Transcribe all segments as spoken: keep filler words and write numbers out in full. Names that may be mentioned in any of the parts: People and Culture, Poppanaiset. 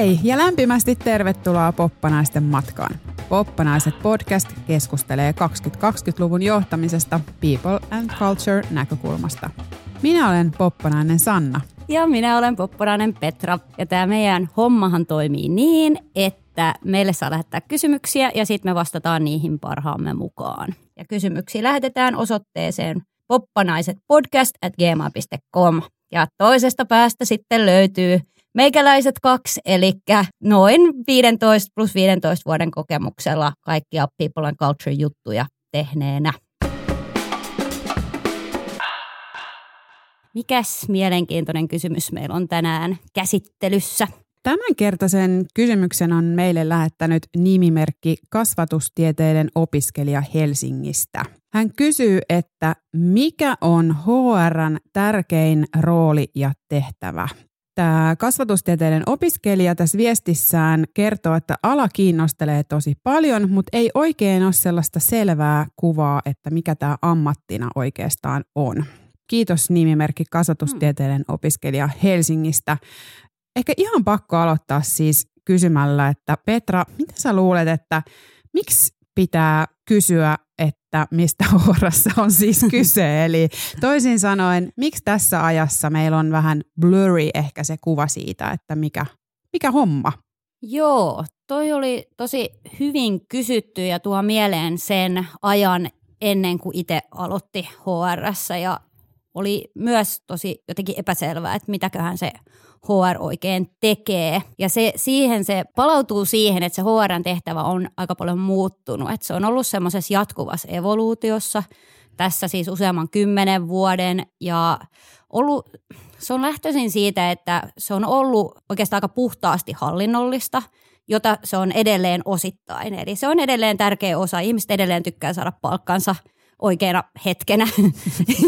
Hei ja lämpimästi tervetuloa Poppanaisten matkaan. Poppanaiset podcast keskustelee kaksikymmentäkaksikymmentäluvun johtamisesta People and Culture näkökulmasta. Minä olen poppanainen Sanna. Ja minä olen poppanainen Petra. Ja tämä meidän hommahan toimii niin, että meille saa lähettää kysymyksiä ja sitten me vastataan niihin parhaamme mukaan. Ja kysymyksiä lähetetään osoitteeseen poppanaiset podcast at gmail dot com. Ja toisesta päästä sitten löytyy meikäläiset kaksi, eli noin viisitoista plus viisitoista vuoden kokemuksella kaikkia People and Culture juttuja tehneenä. Mikäs mielenkiintoinen kysymys meillä on tänään käsittelyssä? Tämänkertaisen kysymyksen on meille lähettänyt nimimerkki kasvatustieteiden opiskelija Helsingistä. Hän kysyy, että mikä on H R:n tärkein rooli ja tehtävä? Tämä kasvatustieteiden opiskelija tässä viestissään kertoo, että ala kiinnostelee tosi paljon, mutta ei oikein ole sellaista selvää kuvaa, että mikä tämä ammattina oikeastaan on. Kiitos nimimerkki kasvatustieteiden opiskelija Helsingistä. Ehkä ihan pakko aloittaa siis kysymällä, että Petra, mitä sä luulet, että miksi pitää kysyä, että mistä H R:ssä on siis kyse? Eli toisin sanoen, miksi tässä ajassa meillä on vähän blurry ehkä se kuva siitä, että mikä, mikä homma? Joo, toi oli tosi hyvin kysytty ja tuo mieleen sen ajan ennen kuin itse aloitti H R:ssä ja oli myös tosi jotenkin epäselvää, että mitäköhän se H R oikein tekee. Ja se, siihen se palautuu siihen, että se H R:n tehtävä on aika paljon muuttunut. Että se on ollut semmoisessa jatkuvassa evoluutiossa, tässä siis useamman kymmenen vuoden. Ja ollut, se on lähtöisin siitä, että se on ollut oikeastaan aika puhtaasti hallinnollista, jota se on edelleen osittain. Eli se on edelleen tärkeä osa. Ihmiset edelleen tykkää saada palkkansa oikeana hetkenä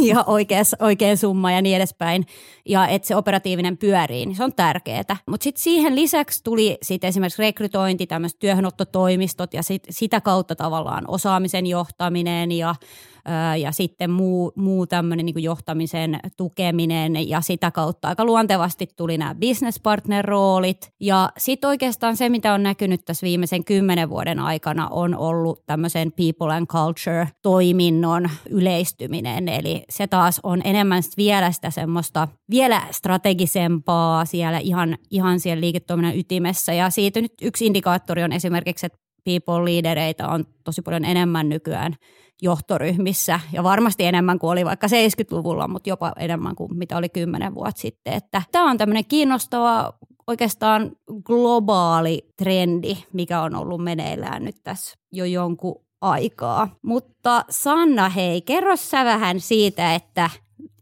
ja oikeas, oikea summa ja niin edespäin, ja että se operatiivinen pyörii, niin se on tärkeää. Mutta sitten siihen lisäksi tuli sit esimerkiksi rekrytointi, tämmöiset työhönottotoimistot ja sit, sitä kautta tavallaan osaamisen johtaminen ja, ö, ja sitten muu, muu tämmöinen niin kuin johtamisen tukeminen ja sitä kautta aika luontevasti tuli nämä business partner roolit. Ja sitten oikeastaan se, mitä on näkynyt tässä viimeisen kymmenen vuoden aikana, on ollut tämmöisen people and culture toiminnan on yleistyminen, eli se taas on enemmän vielä sitä semmoista vielä strategisempaa siellä ihan, ihan siellä liiketoiminnan ytimessä, ja siitä nyt yksi indikaattori on esimerkiksi, että people-liidereitä on tosi paljon enemmän nykyään johtoryhmissä, ja varmasti enemmän kuin oli vaikka seitsemänkymmentäluvulla, mutta jopa enemmän kuin mitä oli kymmenen vuotta sitten, että tämä on tämmöinen kiinnostava oikeastaan globaali trendi, mikä on ollut meneillään nyt tässä jo jonkun aikaa. Mutta Sanna, hei, kerro sä vähän siitä, että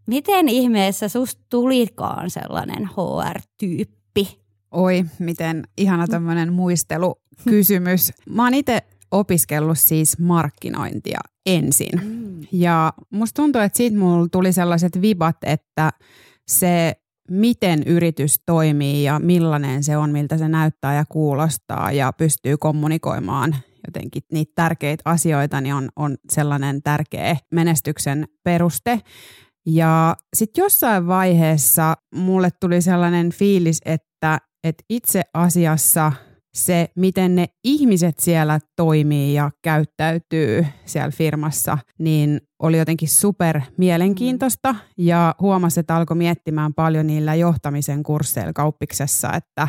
miten ihmeessä susta tulikaan sellainen H R-tyyppi? Oi, miten ihana tämmöinen muistelukysymys. Mä oon itse opiskellut siis markkinointia ensin. Mm. Ja musta tuntuu, että siitä mulla tuli sellaiset vibat, että se miten yritys toimii ja millainen se on, miltä se näyttää ja kuulostaa ja pystyy kommunikoimaan jotenkin niitä tärkeitä asioita, niin on, on sellainen tärkeä menestyksen peruste. Ja sitten jossain vaiheessa mulle tuli sellainen fiilis, että, että itse asiassa se, miten ne ihmiset siellä toimii ja käyttäytyy siellä firmassa, niin oli jotenkin super mielenkiintoista ja huomasi, että alkoi miettimään paljon niillä johtamisen kursseilla Kauppiksessa, että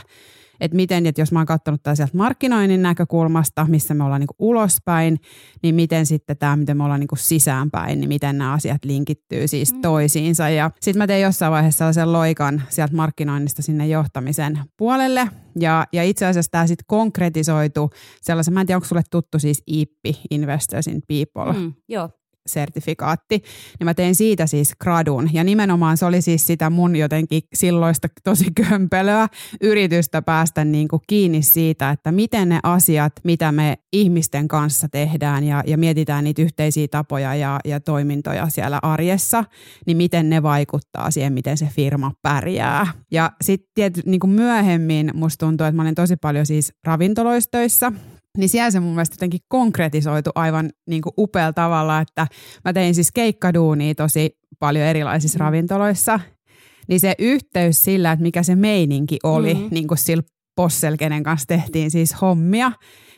Että miten, että jos mä oon katsonut tää sieltä markkinoinnin näkökulmasta, missä me ollaan niinku ulospäin, niin miten sitten tämä, miten me ollaan niinku sisäänpäin, niin miten nämä asiat linkittyy siis toisiinsa. Ja sit mä tein jossain vaiheessa sellaisen loikan sieltä markkinoinnista sinne johtamisen puolelle. Ja, ja itse asiassa tämä sitten konkretisoitu sellaisen, mä en tiedä, onko sulle tuttu siis I P P I, Investors in People. Mm, joo. sertifikaatti, niin mä tein siitä siis gradun. Ja nimenomaan se oli siis sitä mun jotenkin silloista tosi kömpelöä yritystä päästä niin kuin kiinni siitä, että miten ne asiat, mitä me ihmisten kanssa tehdään ja, ja mietitään niitä yhteisiä tapoja ja, ja toimintoja siellä arjessa, niin miten ne vaikuttaa siihen, miten se firma pärjää. Ja sitten niin kuin myöhemmin musta tuntuu, että mä olin tosi paljon siis ravintoloistöissä, niin siellä se mun mielestä jotenkin konkretisoitu aivan niin kuin upealla tavalla, että mä tein siis keikkaduunia tosi paljon erilaisissa mm. ravintoloissa, niin se yhteys sillä, että mikä se meininki oli mm. niin kuin sillä Possel, kenen kanssa tehtiin siis hommia,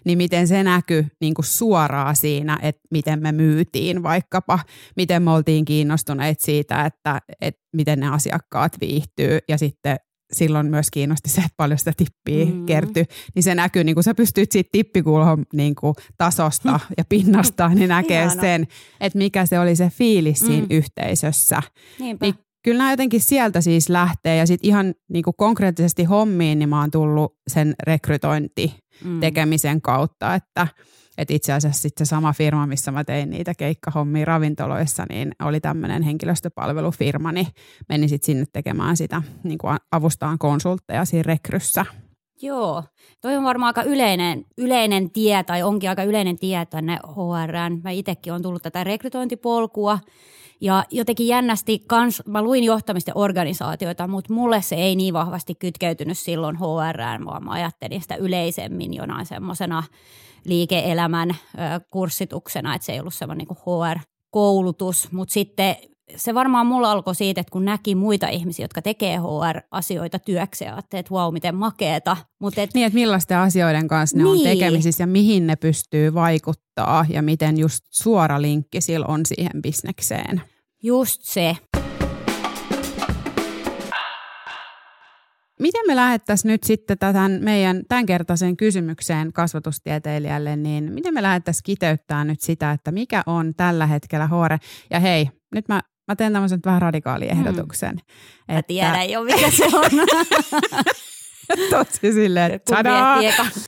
niin miten se näkyi niin kuin suoraan siinä, että miten me myytiin vaikkapa, miten me oltiin kiinnostuneita siitä, että, että miten ne asiakkaat viihtyy ja sitten silloin myös kiinnosti se, että paljon sitä tippiä mm. kertyi, niin se näkyy, niin kun sä pystyt siitä tippikulhon niin kun tasosta ja pinnasta, niin näkee sen, että mikä se oli se fiilis siinä mm. yhteisössä. Niinpä. Niin kyllä nämä jotenkin sieltä siis lähtee ja sitten ihan niin kun konkreettisesti hommiin, niin mä oon tullut sen rekrytointitekemisen mm. kautta, että et itse asiassa sitten se sama firma, missä mä tein niitä keikkahommia ravintoloissa, niin oli tämmöinen henkilöstöpalvelufirma, niin menin sitten sinne tekemään sitä, niin kuin avustaan konsultteja siinä rekryssä. Joo, toi on varmaan aika yleinen, yleinen tie, tai onkin aika yleinen tie tänne H R:ään. Mä itsekin on tullut tätä rekrytointipolkua, ja jotenkin jännästi, kans, mä luin johtamisten organisaatioita, mutta mulle se ei niin vahvasti kytkeytynyt silloin H R:ään, vaan mä ajattelin sitä yleisemmin jonain semmoisena liike-elämän ö, kurssituksena, että se ei ollut semmoinen niin kuin H R-koulutus, mutta sitten se varmaan mulla alkoi siitä, että kun näki muita ihmisiä, jotka tekee H R-asioita työkseen, että vau, wow, miten makeeta. Mut et... Niin, että millaisten asioiden kanssa ne niin. on tekemisissä ja mihin ne pystyy vaikuttaa ja miten just suora linkki sillä on siihen bisnekseen. Just se. Miten me lähettäisiin nyt sitten tämän meidän tämänkertaisen kysymykseen kasvatustieteilijälle, niin miten me lähettäisiin kiteyttää nyt sitä, että mikä on tällä hetkellä H R? Ja hei, nyt mä, mä teen tämmöisen vähän radikaalin ehdotuksen. Hmm. Mä että... tiedän jo, mikä se on. Tosi silleen, tadaa!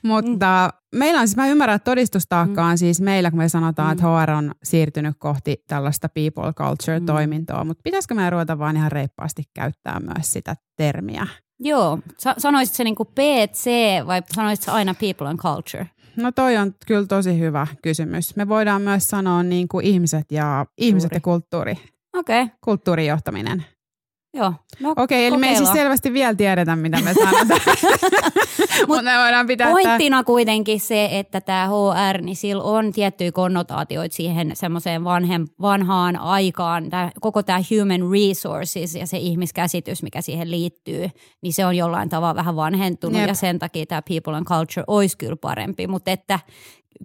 Mutta meillä on siis, mä ymmärrän, että todistustaakkaan mm. siis meillä, kun me sanotaan, mm. että H R on siirtynyt kohti tällaista people culture-toimintoa, mm. mutta pitäisikö meidän ruveta vaan ihan reippaasti käyttää myös sitä termiä? Joo, sanoisit se niinku P C vai sanoisit se aina people and culture? No toi on kyllä tosi hyvä kysymys. Me voidaan myös sanoa niinku ihmiset ja ihmiset ja kulttuuri. Okei. Okay. Kulttuurijohtaminen. Joo. No, okei, okay, eli me ei siis selvästi vielä tiedetä, mitä me sanotaan. Mut me voidaan pitää pointtina tämän. Kuitenkin se, että tämä H R, niin sillä on tiettyjä konnotaatioita siihen semmoiseen vanhaan aikaan. Tää, koko tämä human resources ja se ihmiskäsitys, mikä siihen liittyy, niin se on jollain tavalla vähän vanhentunut. Jep. Ja sen takia tämä people and culture olisi kyllä parempi, mutta että...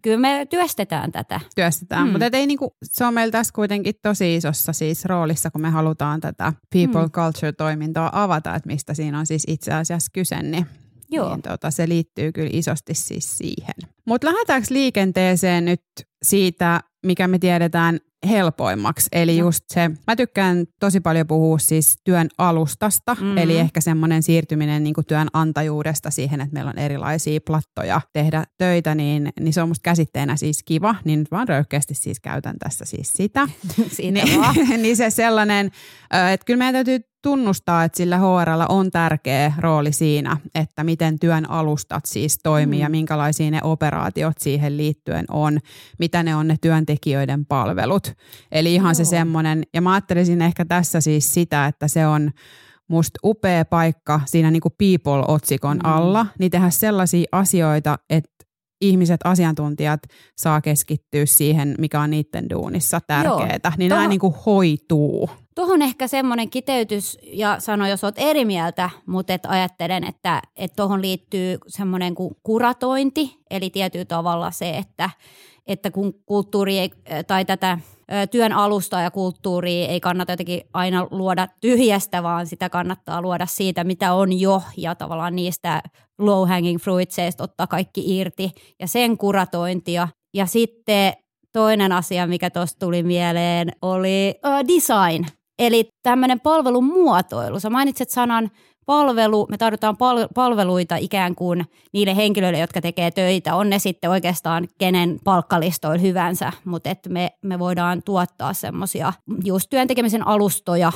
Kyllä me työstetään tätä. Työstetään, mm. mutta ei niinku, se on meillä tässä kuitenkin tosi isossa siis roolissa, kun me halutaan tätä people mm. culture-toimintoa avata, että mistä siinä on siis itse asiassa kyse, niin, niin tota, se liittyy kyllä isosti siis siihen. Mutta lähdetäänkö liikenteeseen nyt siitä, mikä me tiedetään helpoimmaksi, eli just se, mä tykkään tosi paljon puhua siis työn alustasta, mm-hmm. eli ehkä semmoinen siirtyminen niin kuin työnantajuudesta siihen, että meillä on erilaisia plattoja tehdä töitä, niin, niin se on musta käsitteenä siis kiva, niin nyt vaan röyhkeästi siis käytän tässä siis sitä. Siitä vaan. Niin se sellainen, että kyllä meidän täytyy tunnustaa, että sillä H R:llä on tärkeä rooli siinä, että miten työn alustat siis toimii mm. ja minkälaisia ne operaatiot siihen liittyen on, mitä ne on ne työntekijöiden palvelut. Eli ihan Joo. se semmoinen, ja mä ajattelisin ehkä tässä siis sitä, että se on musta upea paikka siinä niinku people-otsikon mm. alla, niin tehdä sellaisia asioita, että ihmiset, asiantuntijat saa keskittyä siihen, mikä on niiden duunissa tärkeää, niin nämä niin kuin hoituu. Tuohon ehkä semmoinen kiteytys, ja sano, jos olet eri mieltä, mutta et ajattelen, että tuohon liittyy semmoinen kuin kuratointi, eli tietyllä tavalla se, että, että kun kulttuuri ei, tai tätä työn alustaa ja kulttuuria ei kannata jotenkin aina luoda tyhjästä, vaan sitä kannattaa luoda siitä, mitä on jo, ja tavallaan niistä low hanging fruitseista ottaa kaikki irti, ja sen kuratointia, ja sitten... Toinen asia, mikä tuossa tuli mieleen, oli uh, design, eli tämmöinen palvelumuotoilu. Sä mainitset sanan palvelu, me tarvitaan pal- palveluita ikään kuin niille henkilöille, jotka tekee töitä. On ne sitten oikeastaan kenen palkkalistoilla hyvänsä, mutta et me, me voidaan tuottaa semmoisia just työntekemisen alustoja,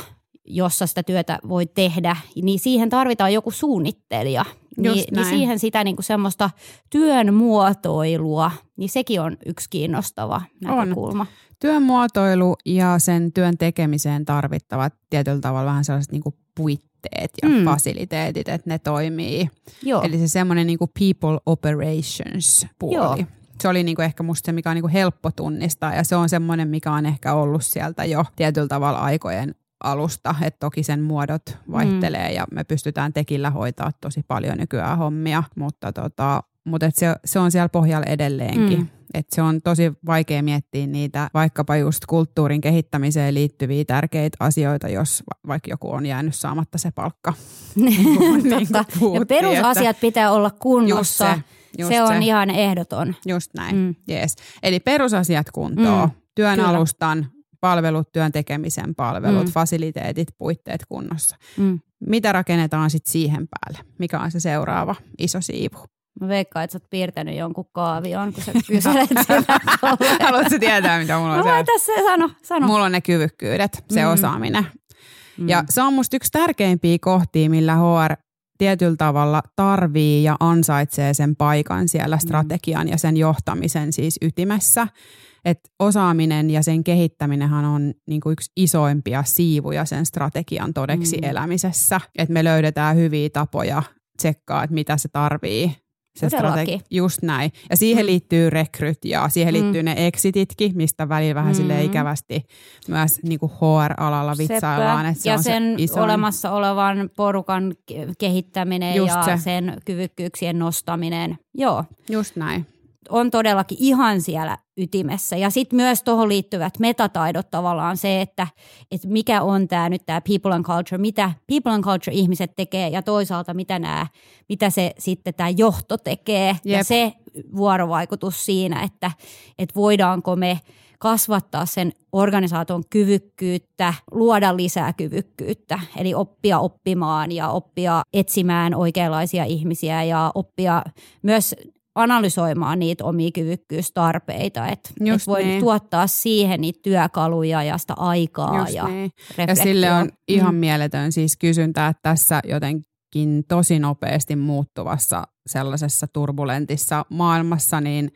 jossa sitä työtä voi tehdä, niin siihen tarvitaan joku suunnittelija. Niin, niin siihen sitä niin kuin semmoista työn muotoilua, niin sekin on yksi kiinnostava näkökulma. On. Työn muotoilu ja sen työn tekemiseen tarvittavat tietyllä tavalla vähän sellaiset niin kuin puitteet ja mm. fasiliteetit, että ne toimii. Joo. Eli se semmoinen niin kuin people operations puoli. Joo. Se oli niinku ehkä musta se, mikä on niinku helppo tunnistaa ja se on semmoinen, mikä on ehkä ollut sieltä jo tietyllä tavalla aikojen alusta, että toki sen muodot vaihtelee mm. ja me pystytään tekillä hoitaa tosi paljon nykyään hommia, mutta tota, mut et se, se on siellä pohjalla edelleenkin. Mm. Et se on tosi vaikea miettiä niitä vaikkapa just kulttuurin kehittämiseen liittyviä tärkeitä asioita, jos va- vaikka joku on jäänyt saamatta se palkka. niin kuin, niin puhuttiin, ja perusasiat että pitää olla kunnossa. Just se, just se on se. Ihan ehdoton. Just näin, mm. yes. Eli perusasiat kuntoon, mm. työn Kyllä. alustan, palvelut, työn tekemisen palvelut, mm. fasiliteetit, puitteet kunnossa. Mm. Mitä rakennetaan sitten siihen päälle? Mikä on se seuraava iso siivu? Mä veikkaan, että sä oot piirtänyt jonkun kaavion, kun sä kyselet sitä. Haluatko tietää, mitä mulla on no, siellä? No tässä sano, sano. Mulla on ne kyvykkyydet, se mm. osaaminen. Mm. Ja se on musta yksi tärkeimpiä kohtia, millä H R tietyllä tavalla tarvii ja ansaitsee sen paikan siellä strategian mm. ja sen johtamisen siis ytimessä. Että osaaminen ja sen kehittäminenhän on niinku yksi isoimpia siivuja sen strategian todeksi mm. elämisessä. Että me löydetään hyviä tapoja tsekkaa, että mitä se tarvii. Se strategi- just näin. Ja siihen liittyy rekryt ja siihen liittyy mm. ne exititkin, mistä välillä vähän mm. silleen ikävästi myös niin kuin H R-alalla vitsaillaan. Että se ja on sen se iso olemassa olevan porukan kehittäminen just ja se. Sen kyvykkyyksien nostaminen. Joo. Just näin. On todellakin ihan siellä ytimessä. Ja sitten myös tuohon liittyvät metataidot tavallaan se, että, että mikä on tämä nyt tämä people and culture, mitä people and culture ihmiset tekee ja toisaalta mitä, nää, mitä se sitten tämä johto tekee. Jep. Ja se vuorovaikutus siinä, että, että voidaanko me kasvattaa sen organisaation kyvykkyyttä, luoda lisää kyvykkyyttä, eli oppia oppimaan ja oppia etsimään oikeanlaisia ihmisiä ja oppia myös analysoimaan niitä omia kyvykkyystarpeita, että et voi niin. tuottaa siihen niitä työkaluja ja sitä aikaa Just ja niin. reflektiota. Ja sille on ihan mm. mieletön siis kysyntää tässä jotenkin tosi nopeasti muuttuvassa sellaisessa turbulentissa maailmassa, niin,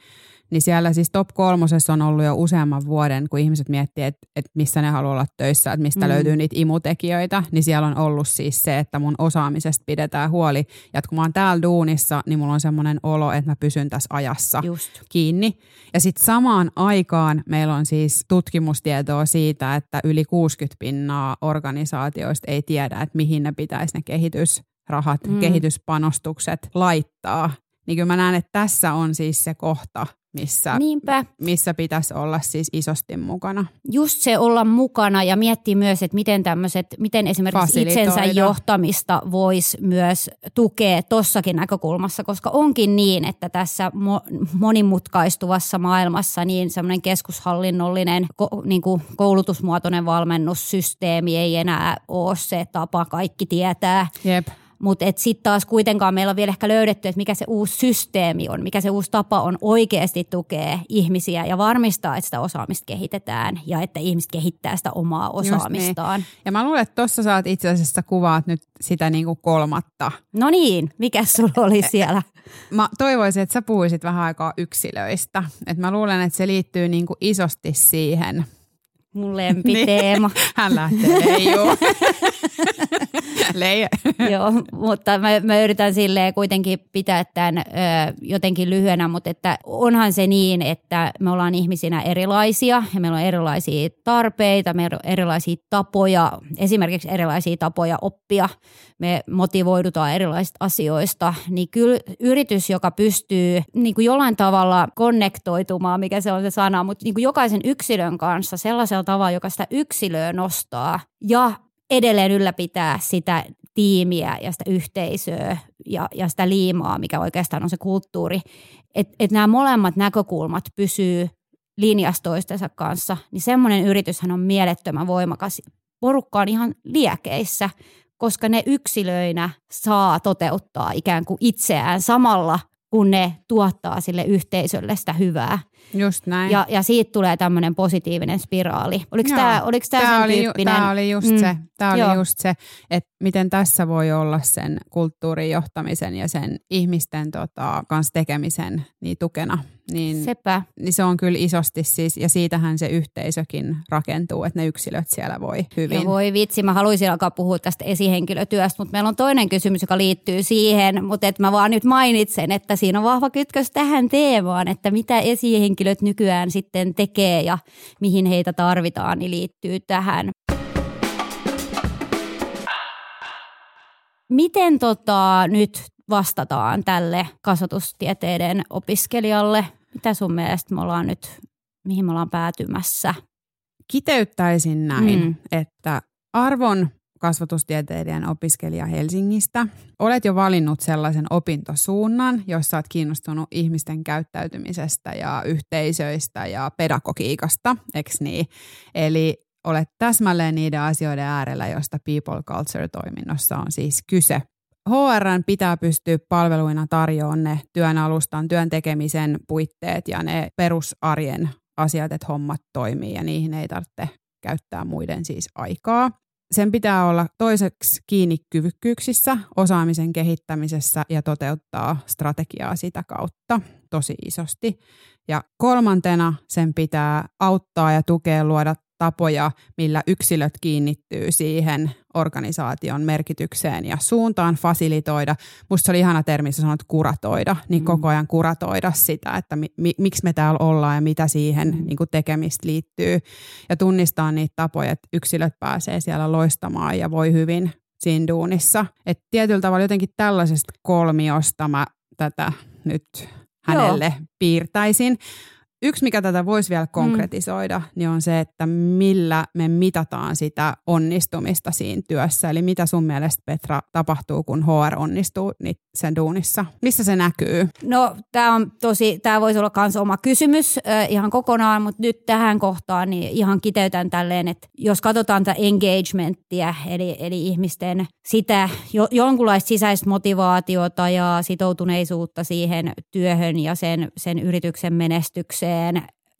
niin siellä siis top kolmosessa on ollut jo useamman vuoden, kun ihmiset miettii, että, että missä ne haluaa olla töissä, että mistä mm. löytyy niitä imutekijöitä, niin siellä on ollut siis se, että mun osaamisesta pidetään huoli. Ja kun mä oon täällä duunissa, niin mulla on semmoinen olo, että mä pysyn tässä ajassa Just. kiinni. Ja sitten samaan aikaan meillä on siis tutkimustietoa siitä, että yli kuusikymmentä pinnaa organisaatioista ei tiedä, että mihin ne pitäisi ne kehitysrahat, mm. kehityspanostukset laittaa. Niin kyllä mä näen, että tässä on siis se kohta, missä, missä pitäisi olla siis isosti mukana. Just se olla mukana ja miettiä myös, että miten tämmöiset, miten esimerkiksi itsensä johtamista voisi myös tukea tossakin näkökulmassa, koska onkin niin, että tässä mo- monimutkaistuvassa maailmassa niin semmoinen keskushallinnollinen ko- niin kuin koulutusmuotoinen valmennussysteemi ei enää ole se tapa, kaikki tietää. Jep. Mutta sitten taas kuitenkaan meillä on vielä ehkä löydetty, että mikä se uusi systeemi on, mikä se uusi tapa on oikeasti tukea ihmisiä ja varmistaa, että sitä osaamista kehitetään ja että ihmiset kehittää sitä omaa osaamistaan. Niin. Ja mä luulen, että tuossa sä oot itse asiassa kuvaat nyt sitä niinku kolmatta. No niin, mikä sulla oli siellä? Mä toivoisin, että sä puhuisit vähän aikaa yksilöistä. Et mä luulen, että se liittyy niinku isosti siihen. Mun lempiteema. Niin. Hän lähtee leijuu. Leijä. Joo, mutta mä, mä yritän silleen kuitenkin pitää tämän ö, jotenkin lyhyenä, mutta että onhan se niin, että me ollaan ihmisinä erilaisia ja meillä on erilaisia tarpeita, meillä on erilaisia tapoja, esimerkiksi erilaisia tapoja oppia. Me motivoidutaan erilaisista asioista, niin kyllä yritys, joka pystyy niin kuin jollain tavalla konnektoitumaan, mikä se on se sana, mutta niin kuin jokaisen yksilön kanssa sellaisella tavalla, joka sitä yksilöä nostaa ja edelleen ylläpitää sitä tiimiä ja sitä yhteisöä ja, ja sitä liimaa, mikä oikeastaan on se kulttuuri, että et nämä molemmat näkökulmat pysyy linjassa toistensa kanssa, niin semmoinen yrityshän on mielettömän voimakas. Porukka on ihan liekeissä, koska ne yksilöinä saa toteuttaa ikään kuin itseään samalla, kun ne tuottaa sille yhteisölle sitä hyvää. Just näin. Ja, ja siitä tulee tämmöinen positiivinen spiraali. Oliko tämä sen tyyppinen? Tämä oli just mm. se, tämä oli just se, että miten tässä voi olla sen kulttuurijohtamisen ja sen ihmisten tota, kanssa tekemisen niin tukena. Niin, Sepä. Niin se on kyllä isosti siis, ja siitähän se yhteisökin rakentuu, että ne yksilöt siellä voi hyvin. Ja voi vitsi, mä haluaisin alkaa puhua tästä esihenkilötyöstä, mutta meillä on toinen kysymys, joka liittyy siihen, mutta et mä vaan nyt mainitsen, että siinä on vahva kytkös tähän teemaan, että mitä esihenkilöt nykyään sitten tekee ja mihin heitä tarvitaan, niin liittyy tähän. miten tota, nyt vastataan tälle kasvatustieteiden opiskelijalle? Mitä sun mielestä me ollaan nyt, mihin me ollaan päätymässä? Kiteyttäisin näin, mm. että arvon kasvatustieteiden opiskelija Helsingistä. Olet jo valinnut sellaisen opintosuunnan, jossa olet kiinnostunut ihmisten käyttäytymisestä ja yhteisöistä ja pedagogiikasta, eks niin? Eli olet täsmälleen niiden asioiden äärellä, josta People Culture-toiminnossa on siis kyse. H R:n pitää pystyä palveluina tarjoamaan ne työn alustan, työn tekemisen puitteet ja ne perusarjen asiat, että hommat toimii ja niihin ei tarvitse käyttää muiden siis aikaa. Sen pitää olla toiseksi kiinni kyvykkyyksissä, osaamisen kehittämisessä ja toteuttaa strategiaa sitä kautta tosi isosti. Ja kolmantena sen pitää auttaa ja tukea luoda tapoja, millä yksilöt kiinnittyy siihen organisaation merkitykseen ja suuntaan, fasilitoida. Musta se oli ihana termi, sä sanot kuratoida, niin mm. koko ajan kuratoida sitä, että mi- mi- miksi me täällä ollaan ja mitä siihen mm. niin kuin tekemistä liittyy. Ja tunnistaa niitä tapoja, että yksilöt pääsee siellä loistamaan ja voi hyvin siinä duunissa. Että tietyllä tavalla jotenkin tällaisesta kolmiosta mä tätä nyt hänelle Joo. piirtäisin. Yksi, mikä tätä voisi vielä konkretisoida, mm. niin on se, että millä me mitataan sitä onnistumista siinä työssä. Eli mitä sun mielestä, Petra, tapahtuu, kun H R onnistuu sen duunissa? Missä se näkyy? No, tämä on tosi, tämä voisi olla myös oma kysymys äh, ihan kokonaan, mutta nyt tähän kohtaan niin ihan kiteytän tälleen, että jos katsotaan tätä engagementtia, eli, eli ihmisten sitä jo, jonkunlaista sisäistä motivaatiota ja sitoutuneisuutta siihen työhön ja sen, sen yrityksen menestykseen,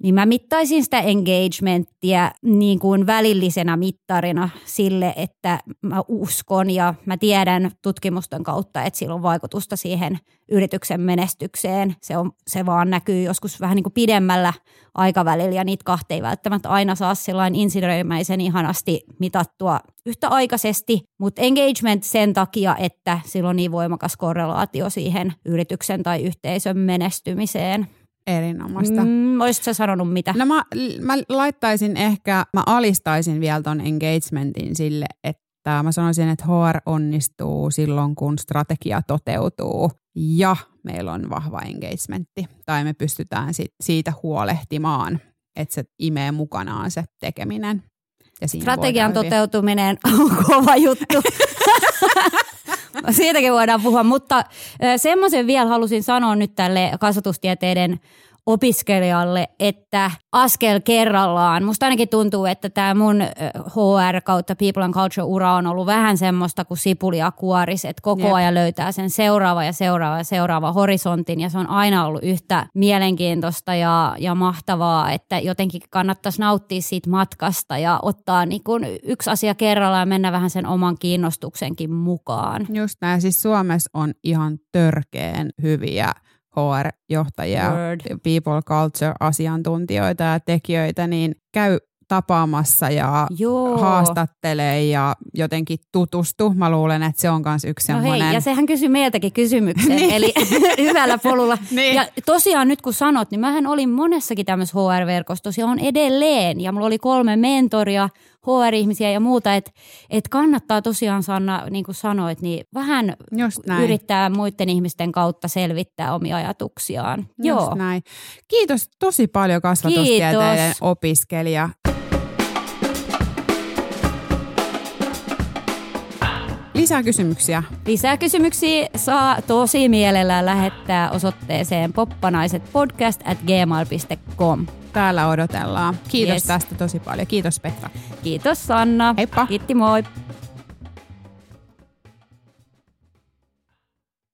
niin mä mittaisin sitä engagementtia niin kuin välillisenä mittarina sille, että mä uskon ja mä tiedän tutkimusten kautta, että sillä on vaikutusta siihen yrityksen menestykseen. Se, on, se vaan näkyy joskus vähän niin kuin pidemmällä aikavälillä ja niitä kahta ei välttämättä aina saa sellainen insinöörimäisen ihanasti mitattua yhtäaikaisesti, mutta engagement sen takia, että sillä on niin voimakas korrelaatio siihen yrityksen tai yhteisön menestymiseen. Erinomaista. Mm, olisitko sä sanonut mitä? No mä, mä laittaisin ehkä, mä alistaisin vielä ton engagementin sille, että mä sanoisin, että H R onnistuu silloin, kun strategia toteutuu ja meillä on vahva engagementti. Tai me pystytään siitä huolehtimaan, että se imee mukanaan se tekeminen. Ja strategian toteutuminen on kova juttu. Siitäkin voidaan puhua, mutta semmoisen vielä halusin sanoa nyt tälle kasvatustieteiden opiskelijalle, että askel kerrallaan. Musta ainakin tuntuu, että tämä mun H R kautta People and Culture-ura on ollut vähän semmoista kuin sipulia kuoris, että koko Jep. ajan löytää sen seuraava ja seuraava ja seuraava horisontin ja se on aina ollut yhtä mielenkiintoista ja, ja mahtavaa, että jotenkin kannattaisi nauttia siitä matkasta ja ottaa niin kun yksi asia kerrallaan ja mennä vähän sen oman kiinnostuksenkin mukaan. Just näin, siis Suomessa on ihan törkeen hyviä H R-johtajia, Word. People Culture-asiantuntijoita ja tekijöitä, niin käy tapaamassa ja Joo. haastattelee ja jotenkin tutustu. Mä luulen, että se on myös yksi semmoinen. No hei, ja sehän kysyi meiltäkin kysymyksen, niin. eli hyvällä polulla. Niin. Ja tosiaan nyt kun sanot, niin mähän olin monessakin tämmöisessä H R-verkostossa ja on edelleen. Ja mulla oli kolme mentoria, H R-ihmisiä ja muuta, että et kannattaa tosiaan, Sanna, niin kuin sanoit, niin vähän yrittää muiden ihmisten kautta selvittää omia ajatuksiaan. Just Joo. näin. Kiitos tosi paljon kasvatustieteiden opiskelija. Lisää kysymyksiä. Lisää kysymyksiä saa tosi mielellään lähettää osoitteeseen poppanaiset podcast at gmail dot com. Täällä odotellaan. Kiitos yes. tästä tosi paljon. Kiitos Petra. Kiitos Sanna. Heippa. Kiitti moi.